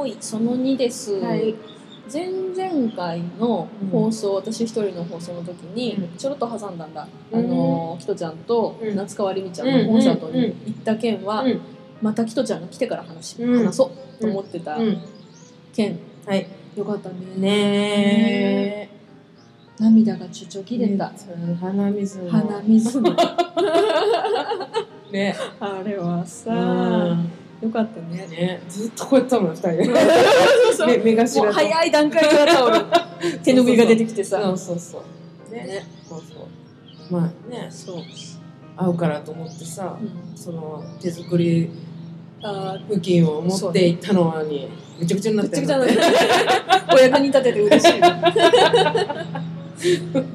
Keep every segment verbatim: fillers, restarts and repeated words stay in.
ほいそのにです、はい、前々回の放送、うん、私一人の放送の時にちょろっと挟んだんだ、うん、あのキトちゃんと夏川りみちゃんのコンサートに行った件は、うん、またキトちゃんが来てから話し、うん、話そうと思ってた件、うんはい、よかったねー、ねー涙がちょちょき出た、ね、鼻水鼻水ね、あれはさ、うん、よかったね、ねずっとこうやってたもんふたりで目頭と早い段階からタオル手拭いが出てきてさそうそうそうねねそうそうまあねそう合うからと思ってさ、うん、その手作り布巾を持って行ったのにめちゃくちゃになってるのでお役に立てて嬉しい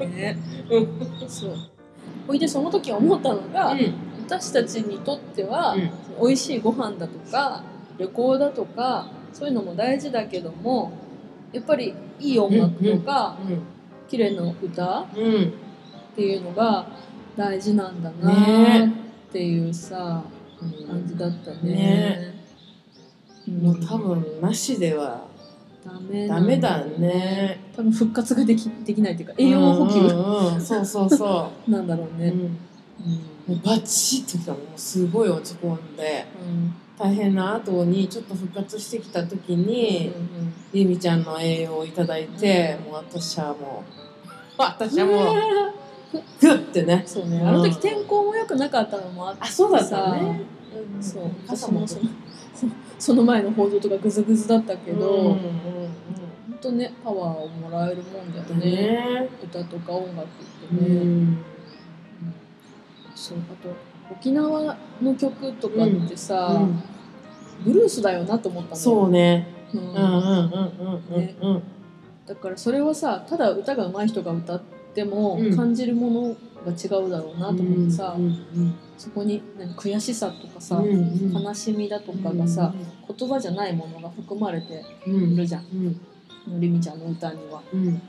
ね、そうおいでその時思ったのが、うん、私たちにとっては、うん、美味しいご飯だとか旅行だとかそういうのも大事だけどもやっぱりいい音楽とか、うんうん、綺麗な歌、うん、っていうのが大事なんだなっていうさ、ね、感じだった ね, ね、うん、もう多分なしではダ メ, ダメだね。多分復活がで き, できないっていうか栄養補給、うんうん、そうそうそうなんだろうね、うんうん、もうバチッときたのすごい落ち込んで、うん、大変な後にちょっと復活してきた時に、うんうん、りみちゃんの栄養をいただいて、うん、もう私はもう私はもうグッて ね, そうね、うん、あの時天候も良くなかったのもあってさあそうだったね、うん、そう私もそのその前の報道とかグズグズだったけど、うんうんうん、ほんとねパワーをもらえるもんだよ ね, ね歌とか音楽ってね、うんうん、そうあと沖縄の曲とかってさ、うん、ブルースだよなと思ったのそうねだからそれはさただ歌が上手い人が歌っても感じるもの、うんが違うだろうなと思ってさ、うんうんうん、そこになんか悔しさとかさ、うんうん、悲しみだとかがさ、うんうん、言葉じゃないものが含まれてるじゃん、うんうん、りみちゃんの歌には、うん、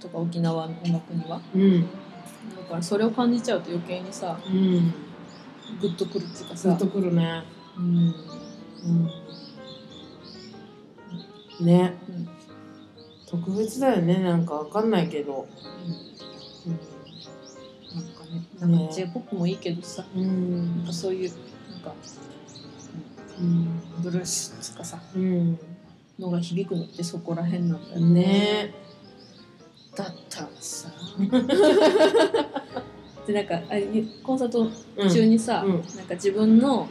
とか沖縄の音楽には、うん、だからそれを感じちゃうと余計にさ、うん、グッとくるっていうかさグッとくるね、うんうん、ね、うん、特別だよねなんかわかんないけど、うんうんなんか J-ポップ もいいけどさ、うん、なんかそういうなんか、うん、ブルースとかさ、うん、のが響くのってそこら辺なんだよね。ねだったらさでなんかコンサート中にさ、うん、なんか自分の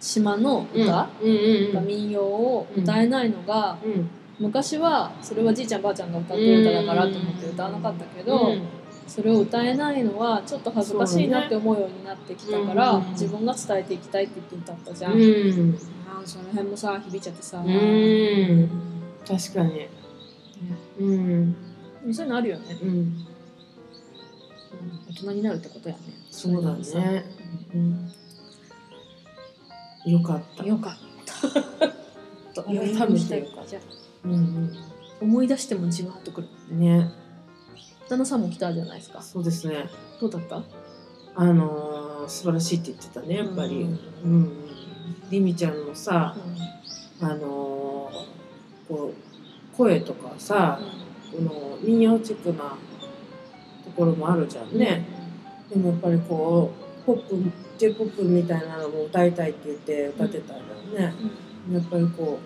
島の歌、うん、民謡を歌えないのが、うん、昔はそれはじいちゃんばあちゃんが歌ってる歌だからと思って歌わなかったけど、うんうんそれを歌えないのはちょっと恥ずかしいなって思うようになってきたから、ねうんうん、自分が伝えていきたいって言って歌ったじゃん、うん、あその辺もさ響いちゃってさ、うん、確かに、ねうん、そういうのあるよね、うん、大人になるってことやねそうだねそういう、うんうん、よかったよかったと改めてよかった、うんうん、思い出してもじわっとくるね旦那さんも来たじゃないですか。そうですね。どうだった？あのー、素晴らしいって言ってたねやっぱり。うん。うん、りみちゃんのさ、うん、あのー、こう声とかさ、うん、この民謡チックなところもあるじゃんね。うん、でもやっぱりこうポップ J-ポップ みたいなのも歌いたいって言って歌ってたんだよね。うん、やっぱりこ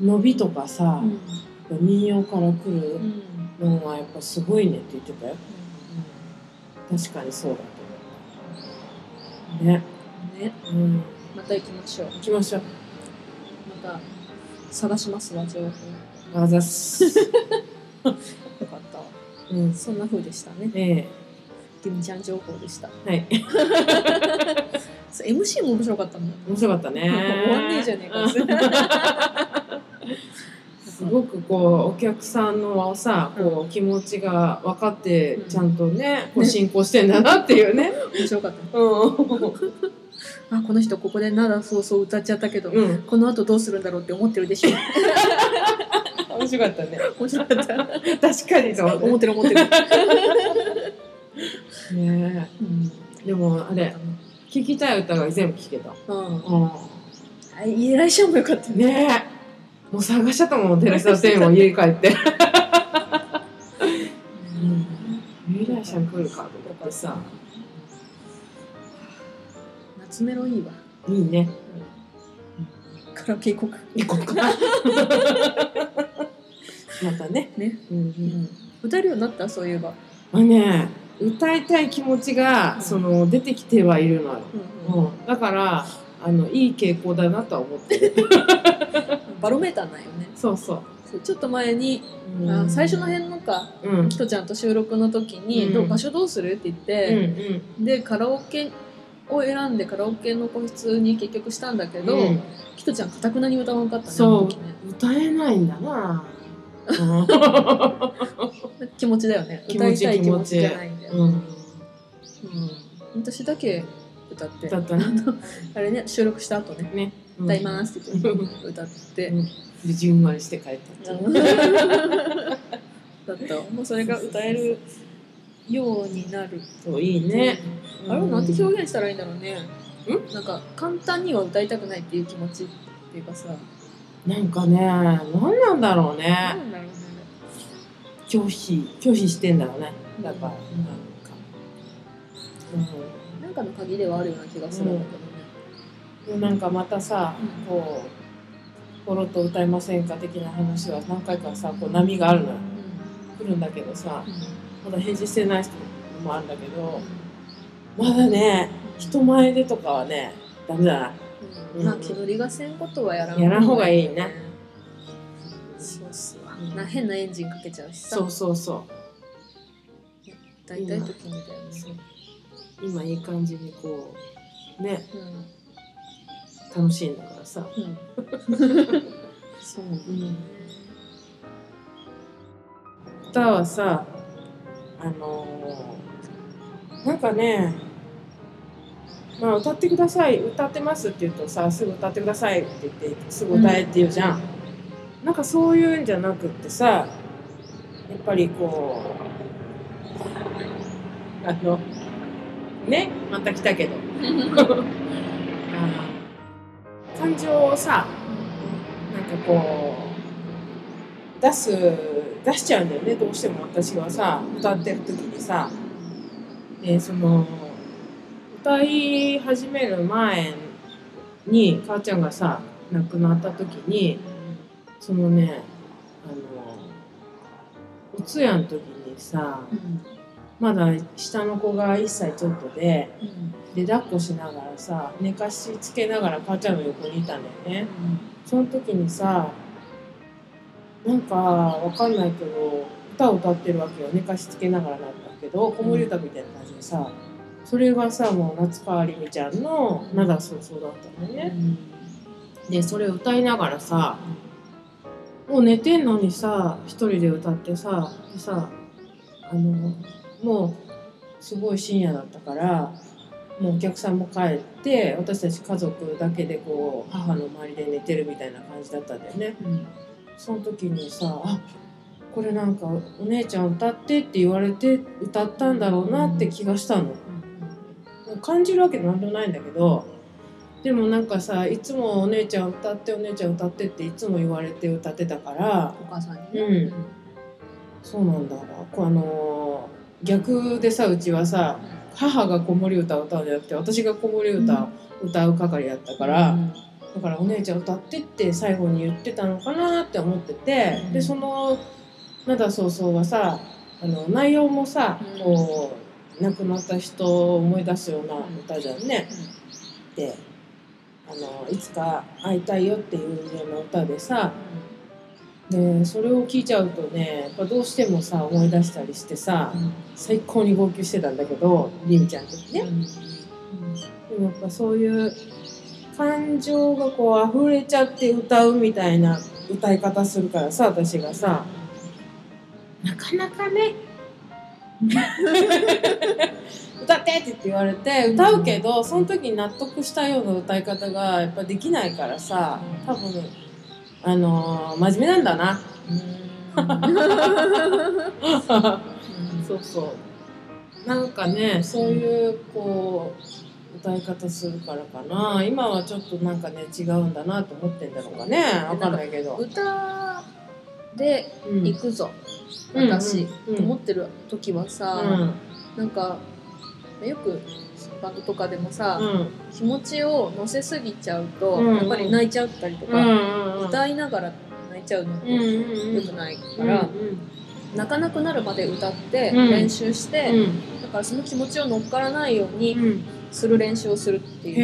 う伸びとかさ、うん、民謡から来る。うんでもやっぱすごいねって言ってたよ、うん、確かにそうだと思ったねね、うん、また行きましょう行きましょうまた探しますわ情報あざっすよかった、うん、そんな風でしたねえりみちゃん情報でしたはいエムシー も面白かったもん面白かったね終わんねえじゃねえかすごくこうお客さんのさこう気持ちが分かってちゃんとね、うん、こう進行してんだなっていうね面白かった、うん、あこの人ここでならそうそう歌っちゃったけど、うん、この後どうするんだろうって思ってるでしょ面白かったね面白かった確かにそう、ね、思ってる思ってるねえ、うん、でもあれ聴きたい歌が全部聴けたうん、うん、あいらっしゃもよかったねもう探しちゃったもん、テレサテンを家帰って未来ちゃん来るかと思ってさ。夏メロいいわ。いいね、うん、カラオケ行こうかまたね、ね、うんうん、歌えるようになった。そういえば、まあね、歌いたい気持ちが、うん、その出てきてはいるのよ、うんうんうん、だからあのいい傾向だなとは思ってるバロメーターなんよね。そうそうそう、ちょっと前に、うん、あ最初の辺のか、うん、キトちゃんと収録の時に、うん、どう場所どうするって言って、うんうん、でカラオケを選んでカラオケの個室に結局したんだけど、うん、キトちゃん堅くなに歌わんかったね。そう、ね、歌えないんだな気持ちだよね。歌いたい気持ちじゃないんだよ、うんうん、私だけ歌って歌った、ね、あれね、収録した後 ね, ね、うん、歌いますって歌って、うん、でじんわりして帰っただった。もうそれが歌えるようになるといいね、うん、あれをなんて表現したらいいんだろうね、うん、なんか簡単には歌いたくないっていう気持ちっていうかさ、なんかね、何なんだろうね、なんだろうね、拒否、拒否してんだろうね、だから、うん、なんか、うん、なんかの鍵ではあるような気がするんだけどね、うん、なんかまたさ、うん、こうポロッと歌いませんか的な話は何回かさ、こう波があるのよ、うん、来るんだけどさ、うん、まだ返事してない人もあるんだけど、まだね、人前でとかはね、ダメだな。うん、まあ気取りがせんことはやらんほうがいいね。やらんほうがいいね。そうっすわ、うん、な変なエンジンかけちゃうしさ。そうそうそう。歌いたい時にだよね。今いい感じにこうね、うん、楽しいんだからさ。うん、そう、うん。歌はさ、あのー、なんかね。まあ、歌ってください、歌ってますって言うとさ、すぐ歌ってくださいって言ってすぐ歌えって言うじゃん、うん、なんかそういうんじゃなくってさ、やっぱりこうあのね、また来たけどあ感情をさ、なんかこう出す、出しちゃうんだよね、どうしても私はさ、歌ってる時にさ、でその歌い始める前に母ちゃんがさ亡くなった時に、そのね、あのお通夜の時にさ、うん、まだ下の子がいっさいちょっとで、うん、で抱っこしながらさ、寝かしつけながら母ちゃんの横にいたんだよね、うん、その時にさ、なんかわかんないけど歌を歌ってるわけよ、寝かしつけながらだったけど、子守歌みたいな感じでさ、それがさ、もう夏川りみちゃんのなだそうそうだったんだよね、うん、で、それ歌いながらさ、もう寝てんのにさ、一人で歌ってさ、でさ、あのもうすごい深夜だったから、もうお客さんも帰って、私たち家族だけでこう母の周りで寝てるみたいな感じだったんだよね、うん、その時にさ、あ、これなんかお姉ちゃん歌ってって言われて歌ったんだろうなって気がしたの、うん、感じるわけなんでもないんだけど、でもなんかさ、いつもお姉ちゃん歌ってお姉ちゃん歌ってっていつも言われて歌ってたから、お母さんに、うん、そうなんだ、こうあのー、逆でさ、うちはさ、母が子守歌を歌うんじゃなくて私が子守歌を歌う係だったから、うん、だからお姉ちゃん歌ってって最後に言ってたのかなって思ってて、うん、でそのなだそうそうはさ、あの内容もさ、うん、こう亡くなった人を思い出すような歌じゃんね、うん、であのいつか会いたいよっていうような歌でさ、うん、でそれを聴いちゃうとね、やっぱどうしてもさ思い出したりしてさ、うん、最高に号泣してたんだけど、りみちゃんの時ね、うんうん、でもやっぱそういう感情がこう溢れちゃって歌うみたいな歌い方するからさ、私がさ、なかなかね歌ってって言われて歌うけど、その時に納得したような歌い方がやっぱできないからさ、多分あのー、真面目なんだなそうそう、なんかね、そういうこう伝え方するからかな。今はちょっとなんかね違うんだなと思ってんだろうかね。分かんないけど。歌で行くぞ、うん、私、うんうん、と思ってる時はさ、うん、なんかよくバンドとかでもさ、うん、気持ちを乗せすぎちゃうと、うん、やっぱり泣いちゃったりとか、うんうん、歌いながら泣いちゃうのって良くないから、うんうんうん、泣かなくなるまで歌って練習して、うん、だからその気持ちを乗っからないようにする練習をするっていう、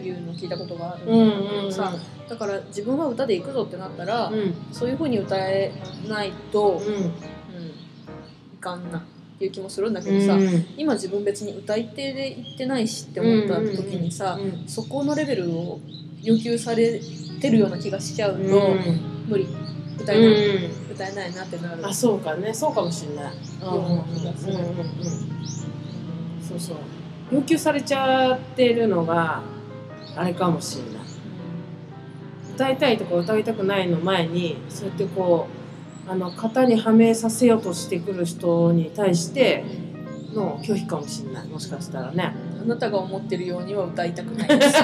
うん、いうのを聞いたことがあるんだけどさ、うん、だから自分は歌で行くぞってなったら、うん、そういう風に歌えないと、うんうん、いかんなっていう気もするんだけどさ、うん、今自分別に歌い手で行ってないしって思った時にさ、うんうん、そこのレベルを要求されてるような気がしちゃうと、うん、無理歌えない、うん、歌えないなってなる。あ、そうかね、そうかもしれない。そうそう、要求されちゃってるのがあれかもしれない。歌いたいとか歌いたくないの前にそうやってこうあの型にはめさせようとしてくる人に対しての拒否かもしれない、もしかしたらね。あなたが思ってるようには歌いたくないです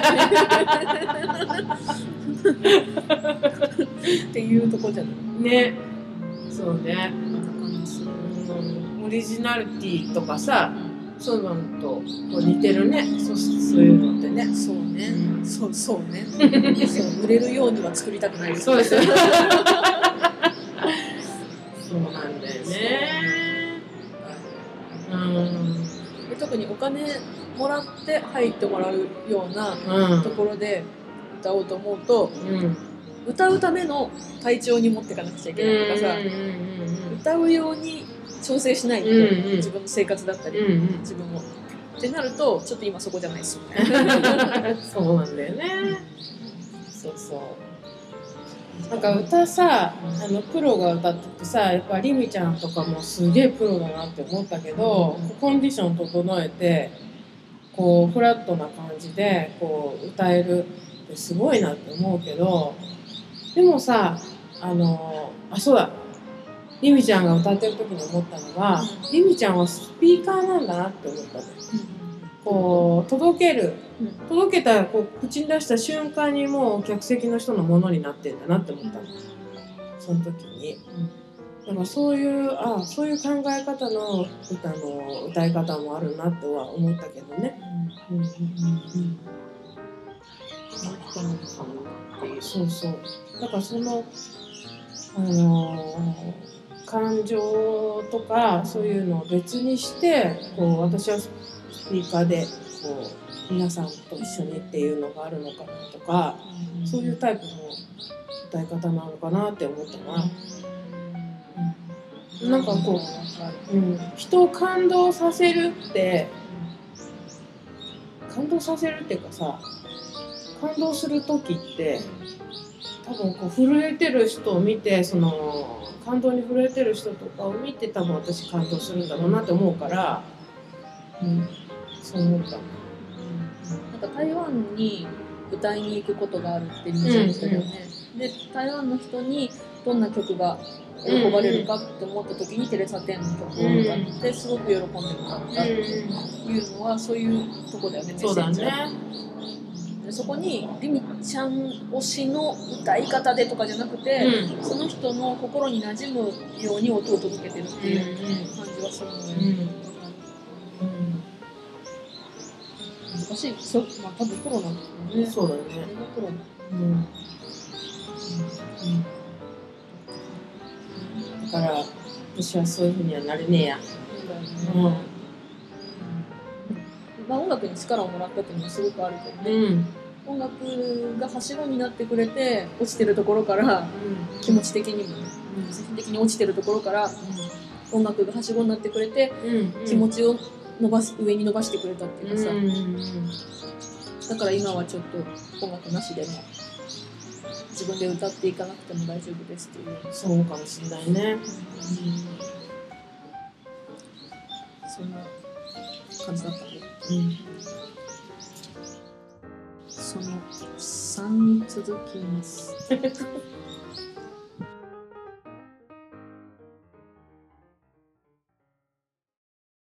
っていうとこじゃないね。そうね、うん、オリジナリティとかさ、そういうのと似てるね、そ、そういうのってね。そうね、うん、そうそうねそう、売れるようには作りたくないです。そうですそうなんだよね。うん、特にお金もらって入ってもらうようなところで歌おうと思うと、うん、歌うための体調に持っていかなくちゃいけないとかさ、うんうんうん、歌うように調整しないと、うんうん、自分の生活だったり、うんうん、自分もってなるとちょっと今そこじゃないですよねそうなんだよね、うん、そうそう。なんか歌さ、あのプロが歌っててさ、やっぱりみちゃんとかもすげえプロだなって思ったけど、うんうん、コンディション整えてこうフラットな感じでこう歌えるってすごいなって思うけど、でもさ、あのあそうだリミちゃんが歌ってる時に思ったのは、うん、リミちゃんはスピーカーなんだなって思ったの、うん、こう届ける、うん、届けたらこう口に出した瞬間にもう客席の人のものになってんだなって思ったの、その時に、うん、だからそういうあそういう考え方の歌の歌い方もあるなとは思ったけどね、うんうんうんうん、そうそうだからそのあのー感情とかそういうのを別にしてこう私はスピーカーでこう皆さんと一緒にっていうのがあるのかなとか、そういうタイプの歌い方なのかなって思ったな、うん、なんかこう、うん、人を感動させるって感動させるっていうかさ、感動する時って多分こう震えてる人を見て、その感動に震えてる人とかを見て多分私感動するんだろうなって思うから、うん、そう思った、うん、なんか台湾に歌いに行くことがあるって言ってましたよね、うんうん、で台湾の人にどんな曲が喜ばれるかって思った時に、うんうん、テレサ・テンの曲を歌ってすごく喜んでもらったっていうのはそういうとこだよね。そうだね。そこにリミちゃん推しの歌い方でとかじゃなくて、うん、その人の心に馴染むように音を届けてるっていう感じはするので、うんうん、難しい。そ、まあ、多分プロなんだけどね。そうだね。プロ、うんうん、だから私はそういう風にはなれねえや。そうだよね、うん、まあ、音楽に力をもらったっていうのはすごくあるけどね、うん、音楽がはしごになってくれて落ちてるところから、うん、気持ち的にも、ね、うん、精神的に落ちてるところから、うん、音楽がはしごになってくれて、うん、気持ちを伸ばす上に伸ばしてくれたっていうかさ、うんうん、だから今はちょっと音楽なしでも自分で歌っていかなくても大丈夫ですっていう。そうかもしれないね、うん、そんな感じだったね、うん、そのさんに続きます